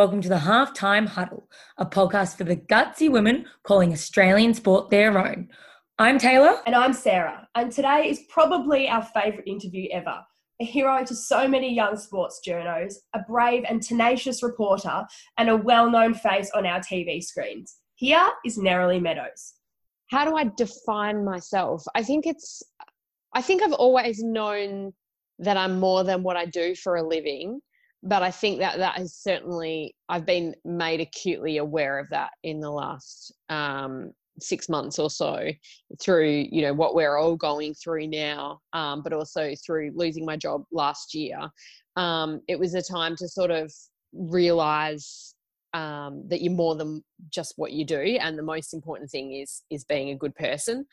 Welcome to the Halftime Huddle, a podcast for the gutsy women calling Australian sport their own. I'm Taylor. And I'm Sarah. And today is probably our favourite interview ever. A hero to so many young sports journos, a brave and tenacious reporter, and a well-known face on our TV screens. Here is Neroli Meadows. How do I define myself? I think I've always known that I'm more than what I do for a living. But I think that has certainly, I've been made acutely aware of that in the last 6 months or so through, you know, what we're all going through now, but also through losing my job last year. It was a time to sort of realise that you're more than just what you do. And the most important thing is being a good person.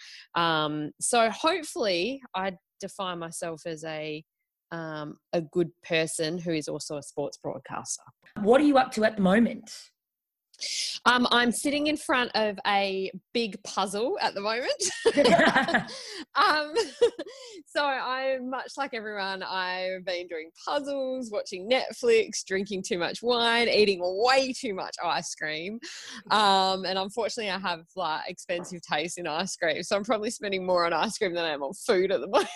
So hopefully I define myself as a good person who is also a sports broadcaster. What are you up to at the moment? I'm sitting in front of a big puzzle at the moment. So I'm much like everyone. I've been doing puzzles, watching Netflix, drinking too much wine, eating way too much ice cream. And unfortunately I have like expensive taste in ice cream. So I'm probably spending more on ice cream than I am on food at the moment.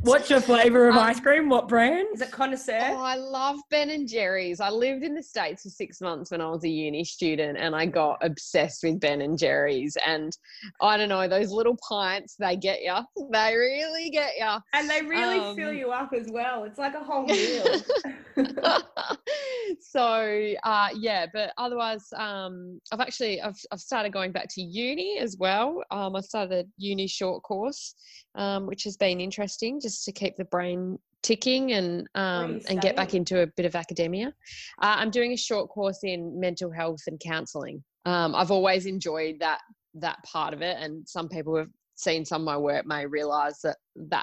What's your flavour of ice cream? What brand? Is it Connoisseur? Oh, I love Ben and Jerry's. I lived in the States for 6 months when I was a uni student and I got obsessed with Ben and Jerry's, and I don't know, those little pints, they really get you, and they really fill you up as well. It's like a whole meal. So but otherwise I've started going back to uni as well. I started a uni short course, which has been interesting just to keep the brain ticking and get back into a bit of academia. I'm doing a short course in mental health and counselling. I've always enjoyed that part of it, and some people have seen some of my work may realise that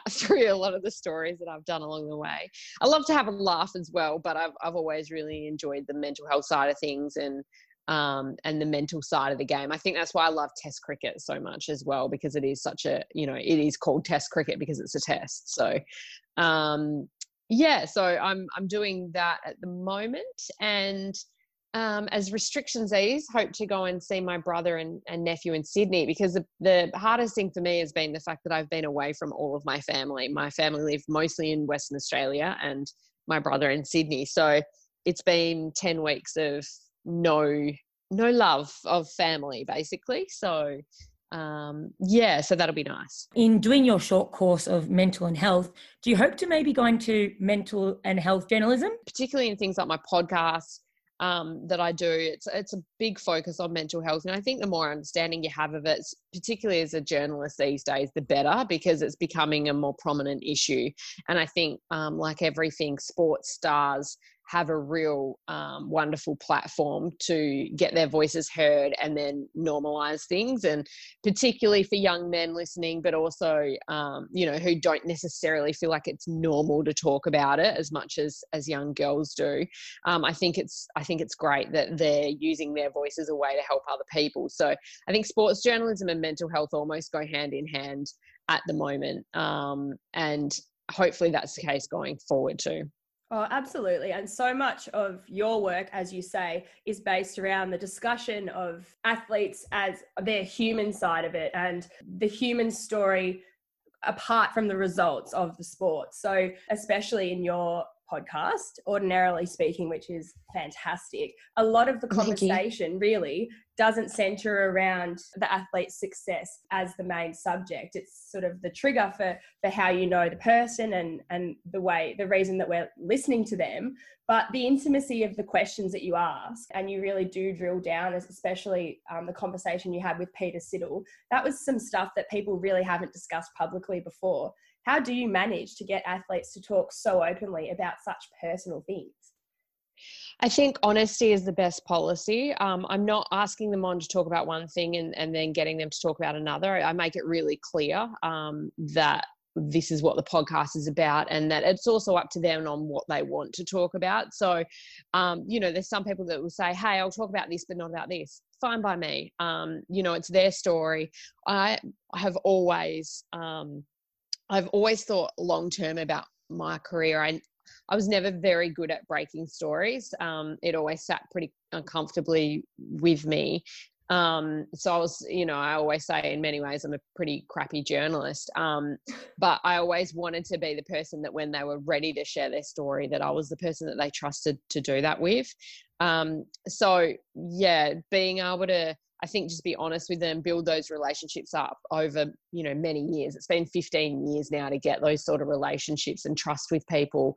through a lot of the stories that I've done along the way. I love to have a laugh as well, but I've always really enjoyed the mental health side of things and the mental side of the game. I think that's why I love Test cricket so much as well, because it is such a, you know, it is called Test cricket because it's a test. So, so I'm doing that at the moment, and as restrictions ease, hope to go and see my brother and nephew in Sydney, because the hardest thing for me has been the fact that I've been away from all of my family. My family live mostly in Western Australia, and my brother in Sydney. So it's been 10 weeks of no love of family, basically. So so that'll be nice. In doing your short course of mental and health, do you hope to maybe go into mental and health journalism? Particularly in things like my podcast that I do, it's a big focus on mental health. And I think the more understanding you have of it, particularly as a journalist these days, the better, because it's becoming a more prominent issue. And I think like everything, sports stars have a real wonderful platform to get their voices heard and then normalise things. And particularly for young men listening, but also, who don't necessarily feel like it's normal to talk about it as much as young girls do. I think it's great that they're using their voice as a way to help other people. So I think sports journalism and mental health almost go hand in hand at the moment. And hopefully that's the case going forward too. Oh, absolutely. And so much of your work, as you say, is based around the discussion of athletes as their human side of it and the human story apart from the results of the sport. So especially in your podcast, Ordinarily Speaking, which is fantastic, a lot of the conversation really doesn't centre around the athlete's success as the main subject. It's sort of the trigger for how you know the person and the reason that we're listening to them. But the intimacy of the questions that you ask, and you really do drill down, especially the conversation you had with Peter Siddle, that was some stuff that people really haven't discussed publicly before. How do you manage to get athletes to talk so openly about such personal things? I think honesty is the best policy. I'm not asking them on to talk about one thing and then getting them to talk about another. I make it really clear that this is what the podcast is about, and that it's also up to them on what they want to talk about. So, there's some people that will say, hey, I'll talk about this, but not about this. Fine by me. It's their story. I've always thought long term about my career. I I was never very good at breaking stories. It always sat pretty uncomfortably with me. So I was, you know, I always say in many ways, I'm a pretty crappy journalist. But I always wanted to be the person that when they were ready to share their story, that I was the person that they trusted to do that with. So yeah, being able to, I think, just be honest with them, build those relationships up over, you know, many years. It's been 15 years now to get those sort of relationships and trust with people.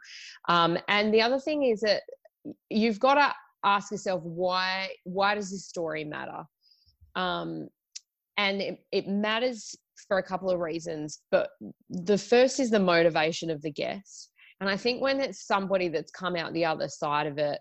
And the other thing is that you've got to ask yourself, why does this story matter? And it matters for a couple of reasons, but the first is the motivation of the guest. And I think when it's somebody that's come out the other side of it,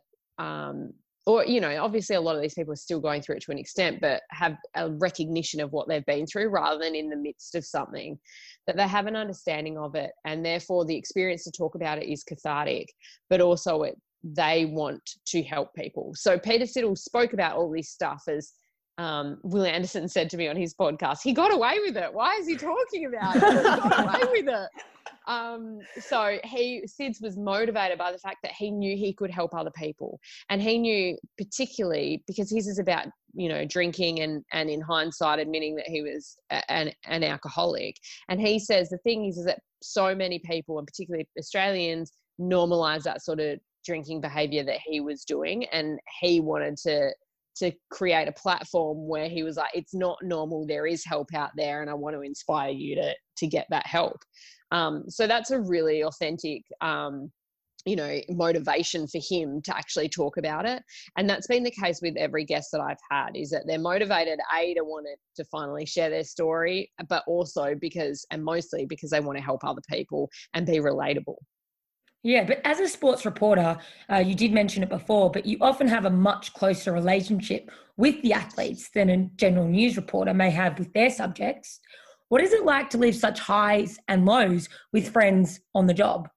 or, you know, obviously a lot of these people are still going through it to an extent, but have a recognition of what they've been through rather than in the midst of something, that they have an understanding of it. And therefore the experience to talk about it is cathartic, but also they want to help people. So Peter Siddle spoke about all this stuff as, Will Anderson said to me on his podcast, he got away with it. Why is he talking about it? He got away with it. So Sids was motivated by the fact that he knew he could help other people. And he knew, particularly because his is about, you know, drinking and in hindsight admitting that he was an alcoholic. And he says the thing is that so many people, and particularly Australians, normalize that sort of drinking behavior that he was doing. And he wanted to create a platform where he was like, it's not normal. There is help out there. And I want to inspire you to get that help. So that's a really authentic, you know, motivation for him to actually talk about it. And that's been the case with every guest that I've had, is that they're motivated, A, to want it to finally share their story, but also because, and mostly because, they want to help other people and be relatable. Yeah, but as a sports reporter, you did mention it before, but you often have a much closer relationship with the athletes than a general news reporter may have with their subjects. What is it like to live such highs and lows with friends on the job?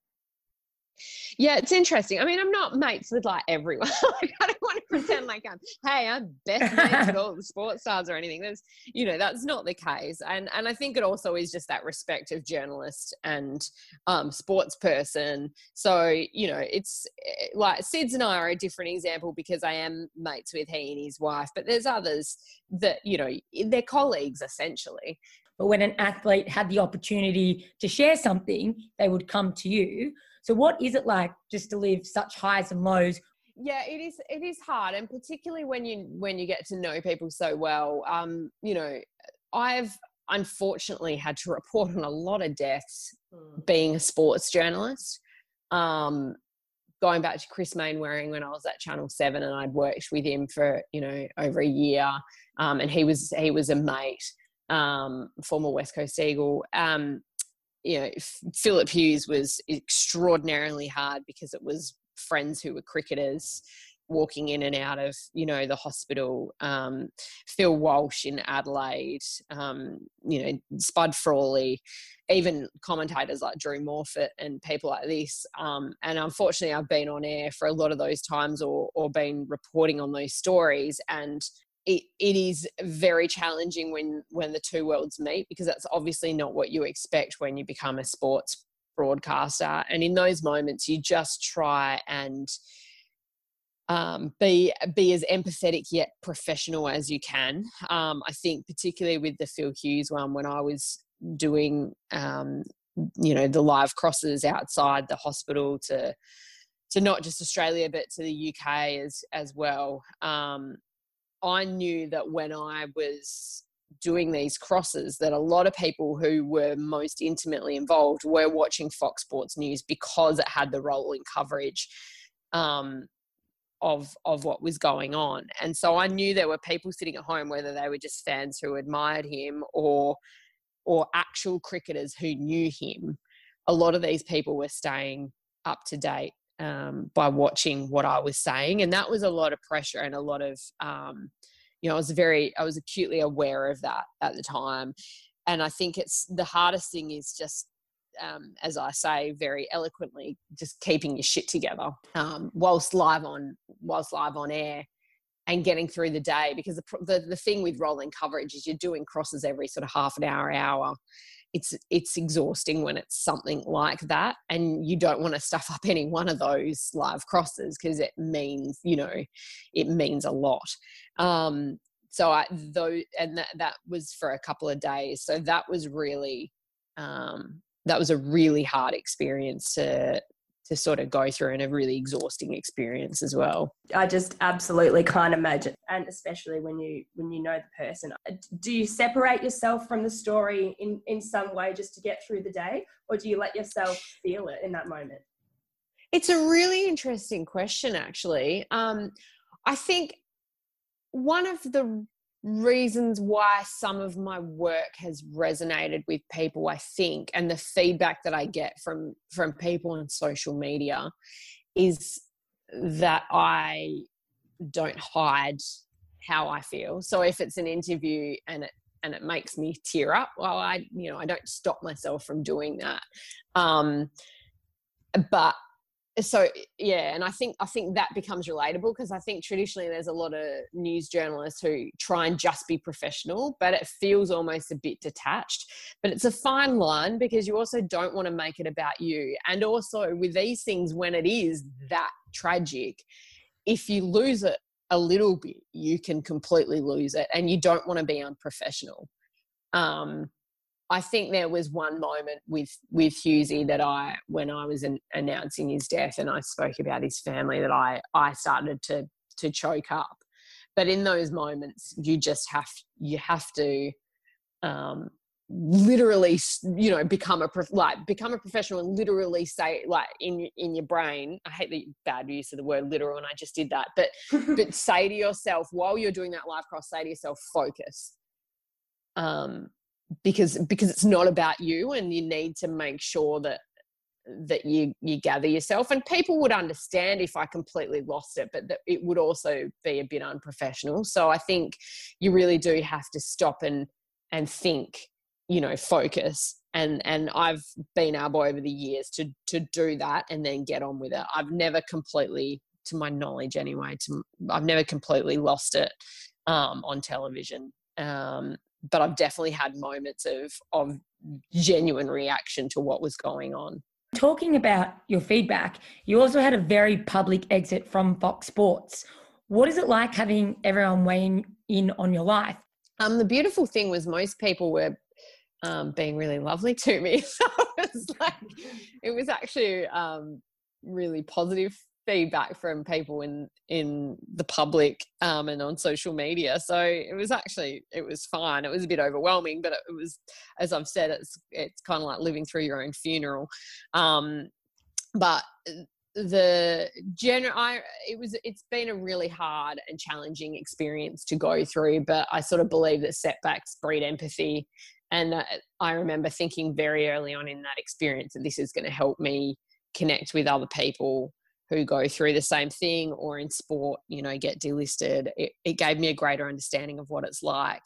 Yeah, it's interesting. I mean, I'm not mates with like everyone. Like, I don't want to pretend like I'm best mates with all the sports stars or anything. There's, you know, that's not the case. And I think it also is just that respect of journalist and sports person. So, you know, it's like Sids and I are a different example because I am mates with he and his wife, but there's others that, you know, they're colleagues essentially. But when an athlete had the opportunity to share something, they would come to you. So what is it like just to live such highs and lows? Yeah, it is hard. And particularly when you get to know people so well, you know, I've unfortunately had to report on a lot of deaths being a sports journalist. Going back to Chris Mainwaring when I was at Channel 7 and I'd worked with him for, you know, over a year. And he was a mate, former West Coast Eagle. You know, Philip Hughes was extraordinarily hard because it was friends who were cricketers walking in and out of, you know, the hospital. Phil Walsh in Adelaide, you know, Spud Frawley, even commentators like Drew Morfitt and people like this. And unfortunately, I've been on air for a lot of those times or been reporting on those stories. And it is very challenging when the two worlds meet, because that's obviously not what you expect when you become a sports broadcaster. And in those moments, you just try and be as empathetic yet professional as you can. I think particularly with the Phil Hughes one, when I was doing, you know, the live crosses outside the hospital to not just Australia, but to the UK as well. I knew that when I was doing these crosses that a lot of people who were most intimately involved were watching Fox Sports News because it had the rolling coverage of what was going on. And so I knew there were people sitting at home, whether they were just fans who admired him or actual cricketers who knew him. A lot of these people were staying up to date by watching what I was saying. And that was a lot of pressure and a lot of, you know, I was acutely aware of that at the time. And I think it's the hardest thing is just, as I say very eloquently, just keeping your shit together whilst live on air and getting through the day. Because the thing with rolling coverage is you're doing crosses every sort of half an hour. it's exhausting when it's something like that, and you don't want to stuff up any one of those live crosses because it means, you know, it means a lot. So that was for a couple of days. So that was really, that was a really hard experience to sort of go through, and a really exhausting experience as well. I just absolutely can't imagine. And especially when you know the person, do you separate yourself from the story in some way just to get through the day, or do you let yourself feel it in that moment? It's a really interesting question, actually. I think one of the reasons why some of my work has resonated with people, I think, and the feedback that I get from people on social media, is that I don't hide how I feel. So if it's an interview and it makes me tear up, well, I don't stop myself from doing that. But so, yeah, and I think that becomes relatable, because I think traditionally there's a lot of news journalists who try and just be professional, but it feels almost a bit detached. But it's a fine line, because you also don't want to make it about you. And also with these things, when it is that tragic, if you lose it a little bit, you can completely lose it, and you don't want to be unprofessional. I think there was one moment with Hughesy that when I was announcing his death and I spoke about his family, that I started to choke up. But in those moments, you just have to literally, you know, become a professional and literally say, like, in your brain, I hate the bad use of the word literal, and I just did that. But say to yourself, while you're doing that live cross, say to yourself, focus. Because it's not about you, and you need to make sure that you gather yourself. And people would understand if I completely lost it, but that it would also be a bit unprofessional. So I think you really do have to stop and think, you know, focus. And I've been able over the years to do that and then get on with it. I've never completely, to my knowledge anyway, I've never completely lost it on television. But I've definitely had moments of genuine reaction to what was going on. Talking about your feedback, you also had a very public exit from Fox Sports. What is it like having everyone weighing in on your life? The beautiful thing was most people were being really lovely to me. So it was actually really positive feedback from people in the public and on social media. So it was fine. It was a bit overwhelming, but it was, as I've said, it's kind of like living through your own funeral. But it's been a really hard and challenging experience to go through, but I sort of believe that setbacks breed empathy. And I remember thinking very early on in that experience that this is going to help me connect with other people who go through the same thing, or in sport, you know, get delisted. It gave me a greater understanding of what it's like.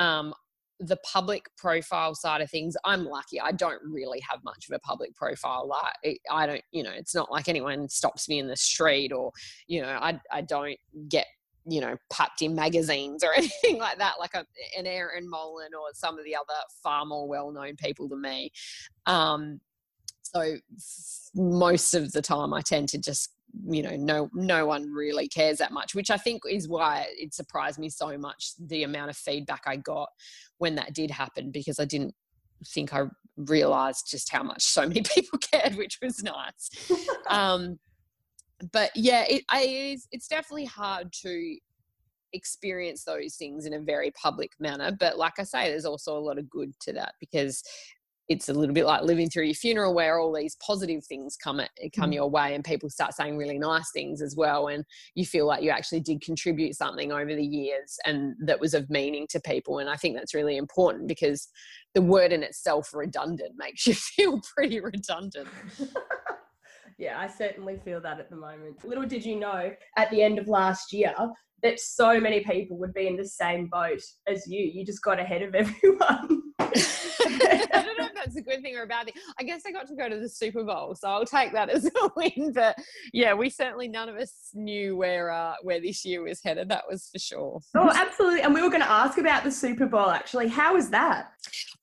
The public profile side of things, I'm lucky. I don't really have much of a public profile. Like, I don't, you know, it's not like anyone stops me in the street, or, you know, I don't get, you know, papped in magazines or anything like that, like an Aaron Molan or some of the other far more well-known people than me. So most of the time I tend to just, you know, no one really cares that much, which I think is why it surprised me so much, the amount of feedback I got when that did happen, because I didn't think I realised just how much so many people cared, which was nice. But yeah, it's definitely hard to experience those things in a very public manner. But like I say, there's also a lot of good to that, because it's a little bit like living through your funeral, where all these positive things come your way, and people start saying really nice things as well. And you feel like you actually did contribute something over the years, and that was of meaning to people. And I think that's really important, because the word in itself, redundant, makes you feel pretty redundant. Yeah, I certainly feel that at the moment. Little did you know at the end of last year that so many people would be in the same boat as you. You just got ahead of everyone. I don't know if that's a good thing or a bad thing. I guess I got to go to the Super Bowl, so I'll take that as a win. But yeah, we certainly, none of us knew where this year was headed. That was for sure. Oh, absolutely. And we were going to ask about the Super Bowl, actually. How was that?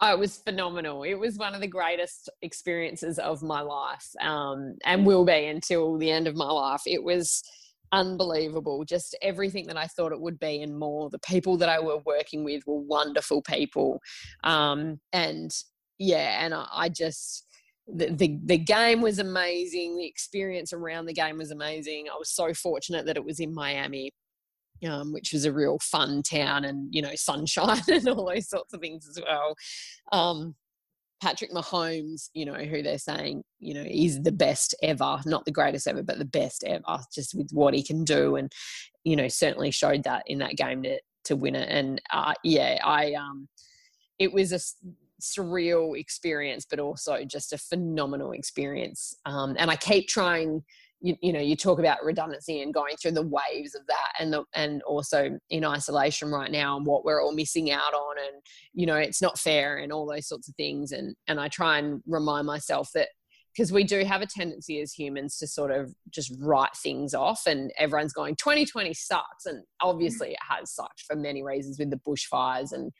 Oh, it was phenomenal. It was one of the greatest experiences of my life, and will be until the end of my life. It was unbelievable, just everything that I thought it would be and more. The people that I were working with were wonderful people, and yeah, and I just, the game was amazing. The experience around the game was amazing. I was so fortunate that it was in Miami, which was a real fun town, and you know, sunshine and all those sorts of things as well. Patrick Mahomes, you know, who they're saying, you know, is the best ever, not the greatest ever, but the best ever, just with what he can do. And, you know, certainly showed that in that game to win it. And yeah, it was a surreal experience, but also just a phenomenal experience. And I keep trying, you know, you talk about redundancy and going through the waves of that, and also in isolation right now and what we're all missing out on, and you know, it's not fair and all those sorts of things. And I try and remind myself that, because we do have a tendency as humans to sort of just write things off, and everyone's going 2020 sucks, and obviously it has sucked for many reasons with the bushfires and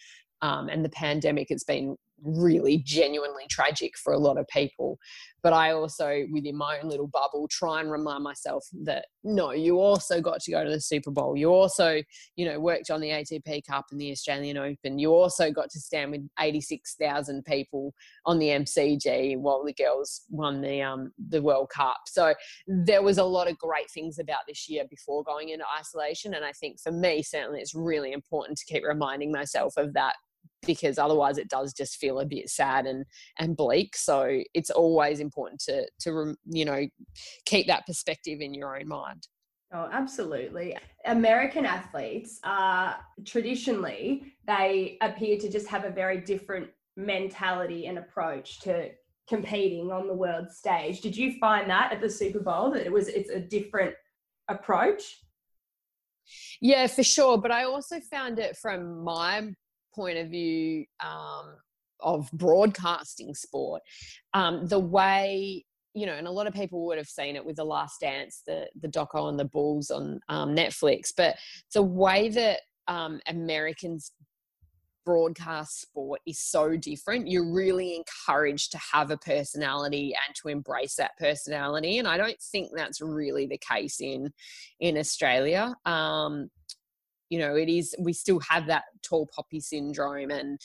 the pandemic. It's been really genuinely tragic for a lot of people. But I also, within my own little bubble, try and remind myself that, no, you also got to go to the Super Bowl. You also, you know, worked on the ATP Cup and the Australian Open. You also got to stand with 86,000 people on the MCG while the girls won the World Cup. So there was a lot of great things about this year before going into isolation. And I think for me, certainly, it's really important to keep reminding myself of that, because otherwise it does just feel a bit sad and bleak. So it's always important to you know, keep that perspective in your own mind. Oh, absolutely. American athletes are traditionally, they appear to just have a very different mentality and approach to competing on the world stage. Did you find that at the Super Bowl, that it's a different approach? Yeah, for sure. But I also found it from my point of view of broadcasting sport, the way, you know, and a lot of people would have seen it with The Last Dance, the doco on the Bulls on Netflix, but the way that Americans broadcast sport is so different. You're really encouraged to have a personality and to embrace that personality, and I don't think that's really the case in Australia. You know, it is, we still have that tall poppy syndrome, and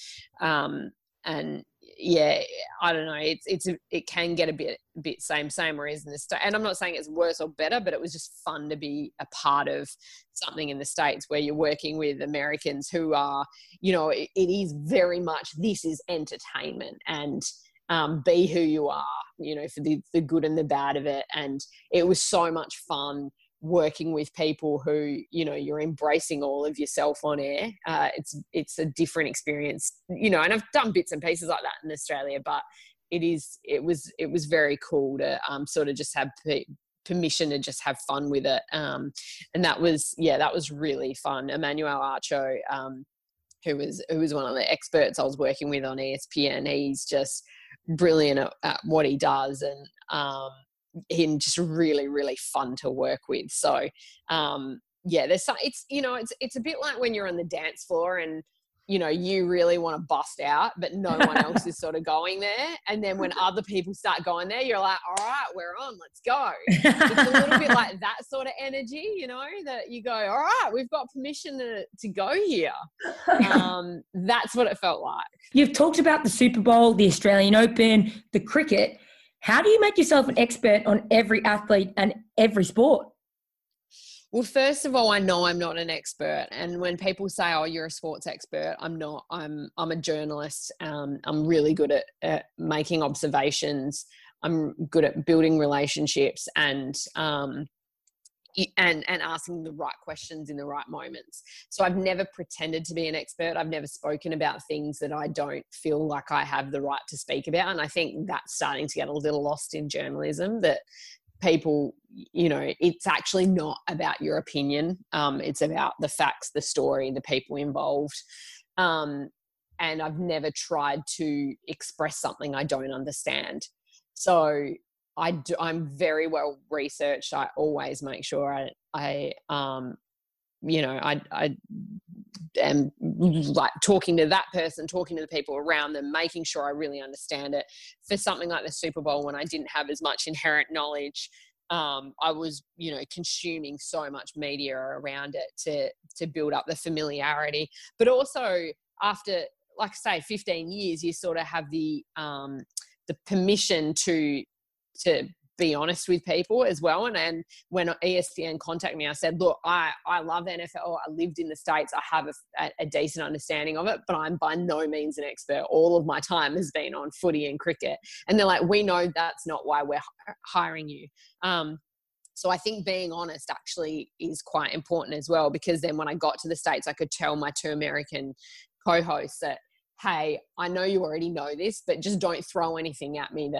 yeah, I don't know, it can get a bit same, whereas in the States, and I'm not saying it's worse or better, but it was just fun to be a part of something in the States where you're working with Americans who are, you know, it is very much, this is entertainment, and be who you are, you know, for the good and the bad of it. And it was so much fun working with people who, you know, you're embracing all of yourself on air. It's a different experience, you know, and I've done bits and pieces like that in Australia, but it was very cool to sort of just have permission to just have fun with it. And that was really fun. Emmanuel Acho, who was one of the experts I was working with on ESPN, he's just brilliant at what he does, and him just really, really fun to work with. So yeah, there's some, it's, you know, it's a bit like when you're on the dance floor and, you know, you really want to bust out, but no one else is sort of going there. And then when other people start going there, you're like, all right, we're on, let's go. It's a little bit like that sort of energy, you know, that you go, all right, we've got permission to go here. That's what it felt like. You've talked about the Super Bowl, the Australian Open, the cricket. How do you make yourself an expert on every athlete and every sport? Well, first of all, I know I'm not an expert. And when people say, oh, you're a sports expert, I'm not. I'm a journalist. I'm really good at making observations. I'm good at building relationships and asking the right questions in the right moments. So I've never pretended to be an expert. I've never spoken about things that I don't feel like I have the right to speak about. And I think that's starting to get a little lost in journalism, that people, you know, it's actually not about your opinion. It's about the facts, the story, the people involved. and I've never tried to express something I don't understand. So I'm very well researched. I always make sure I am like talking to that person, talking to the people around them, making sure I really understand it. For something like the Super Bowl, when I didn't have as much inherent knowledge, I was, consuming so much media around it to build up the familiarity. But also after, like I say, 15 years, you sort of have the permission to be honest with people as well. And when ESPN contacted me, I said, look, I love NFL. I lived in the States. I have a decent understanding of it, but I'm by no means an expert. All of my time has been on footy and cricket. And they're like, we know that's not why we're hiring you. So I think being honest actually is quite important as well, because then when I got to the States, I could tell my two American co-hosts that, hey, I know you already know this, but just don't throw anything at me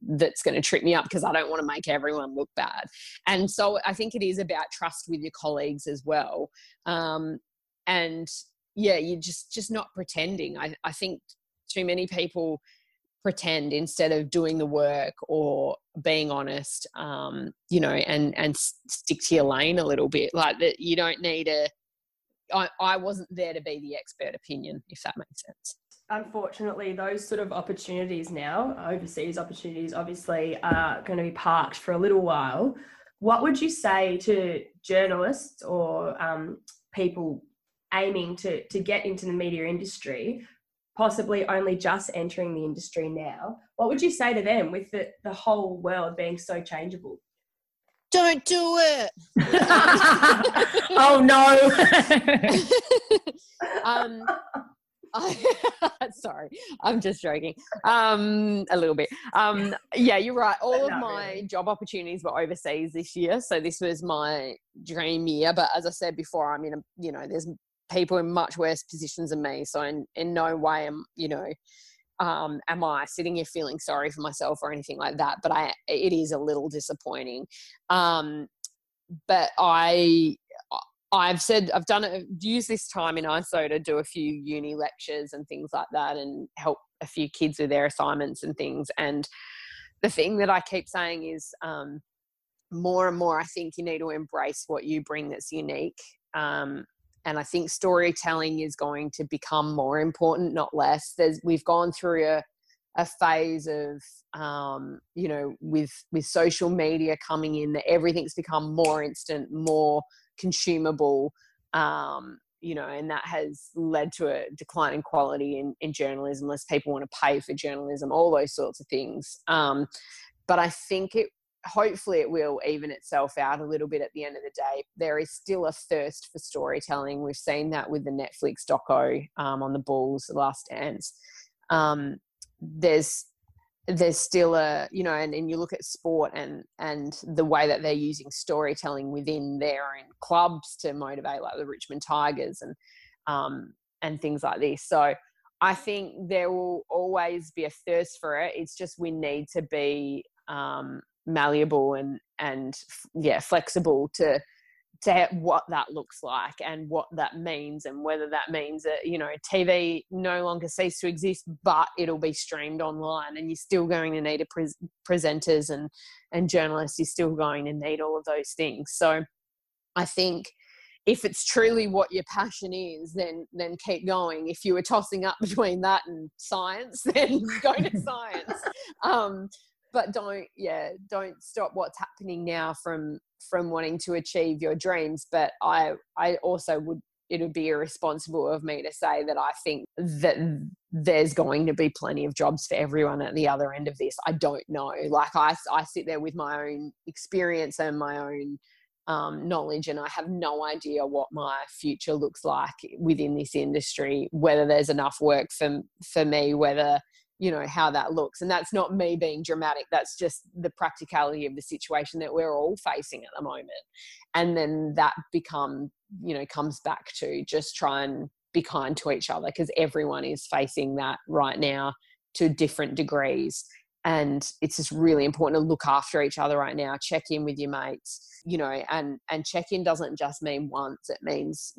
that's going to trip me up, because I don't want to make everyone look bad. And so I think it is about trust with your colleagues as well. You're just not pretending. I think too many people pretend instead of doing the work or being honest, and stick to your lane a little bit. Like that, you don't need I wasn't there to be the expert opinion, if that makes sense. Unfortunately, those sort of opportunities now, overseas opportunities, obviously are going to be parked for a little while. What would you say to journalists or people aiming to get into the media industry, possibly only just entering the industry now? What would you say to them with the whole world being so changeable? Don't do it. Oh, no. Sorry, I'm just joking. A little bit. Yeah, you're right. All of my job opportunities were overseas this year, so this was my dream year. But as I said before, I'm in there's people in much worse positions than me. So in no way am I sitting here feeling sorry for myself or anything like that. But it is a little disappointing. But I've done it, used this time in ISO to do a few uni lectures and things like that and help a few kids with their assignments and things. And the thing that I keep saying is more and more, I think you need to embrace what you bring that's unique. And I think storytelling is going to become more important, not less. We've gone through a phase of, with social media coming in, that everything's become more instant, more consumable, and that has led to a decline in quality in journalism, less people want to pay for journalism, all those sorts of things. But I think hopefully it will even itself out a little bit at the end of the day. There is still a thirst for storytelling. We've seen that with the Netflix doco on the Bulls, The Last Dance. There's still and you look at sport and the way that they're using storytelling within their own clubs to motivate, like the Richmond Tigers and things like this. So I think there will always be a thirst for it. It's just we need to be malleable and flexible to what that looks like and what that means, and whether that means that, TV no longer ceases to exist, but it'll be streamed online, and you're still going to need presenters and journalists. You're still going to need all of those things. So I think if it's truly what your passion is, then keep going. If you were tossing up between that and science, then go to science. But don't stop what's happening now from wanting to achieve your dreams. But I also it would be irresponsible of me to say that I think that there's going to be plenty of jobs for everyone at the other end of this. I don't know. Like I sit there with my own experience and my own knowledge, and I have no idea what my future looks like within this industry, whether there's enough work for me, whether how that looks. And that's not me being dramatic. That's just the practicality of the situation that we're all facing at the moment. And then that comes back to just try and be kind to each other, because everyone is facing that right now to different degrees. And it's just really important to look after each other right now, check in with your mates, and check in doesn't just mean once, it means,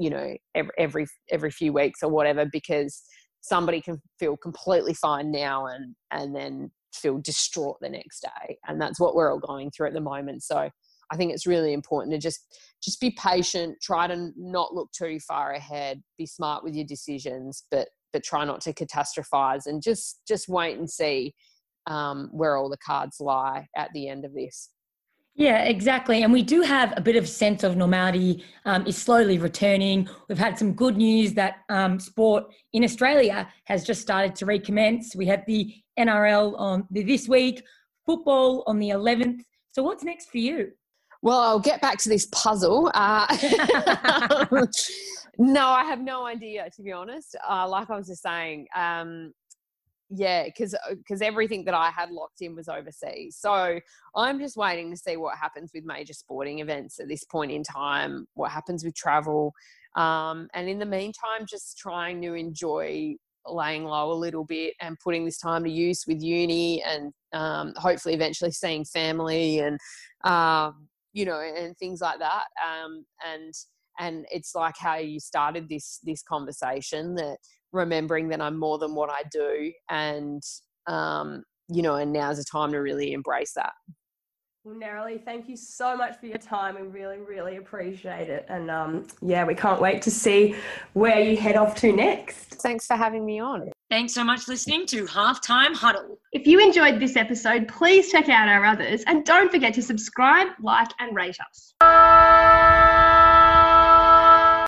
every few weeks or whatever, because somebody can feel completely fine now and then feel distraught the next day. And that's what we're all going through at the moment. So I think it's really important to just be patient, try to not look too far ahead, be smart with your decisions, but try not to catastrophize and just wait and see where all the cards lie at the end of this. Yeah, exactly. And we do have a bit of sense of normality is slowly returning. We've had some good news that sport in Australia has just started to recommence. We have the NRL on this week, football on the 11th. So what's next for you? Well, I'll get back to this puzzle. No, I have no idea, to be honest. Like I was just saying, because everything that I had locked in was overseas. So I'm just waiting to see what happens with major sporting events at this point in time, what happens with travel. And in the meantime, just trying to enjoy laying low a little bit and putting this time to use with uni and hopefully eventually seeing family and, and things like that. And it's like how you started this conversation, that remembering that I'm more than what I do and now's the time to really embrace that. Well, Neroli, thank you so much for your time. We really, really appreciate it. And we can't wait to see where you head off to next. Thanks for having me on. Thanks so much for listening to Halftime Huddle. If you enjoyed this episode, please check out our others and don't forget to subscribe, like and rate us.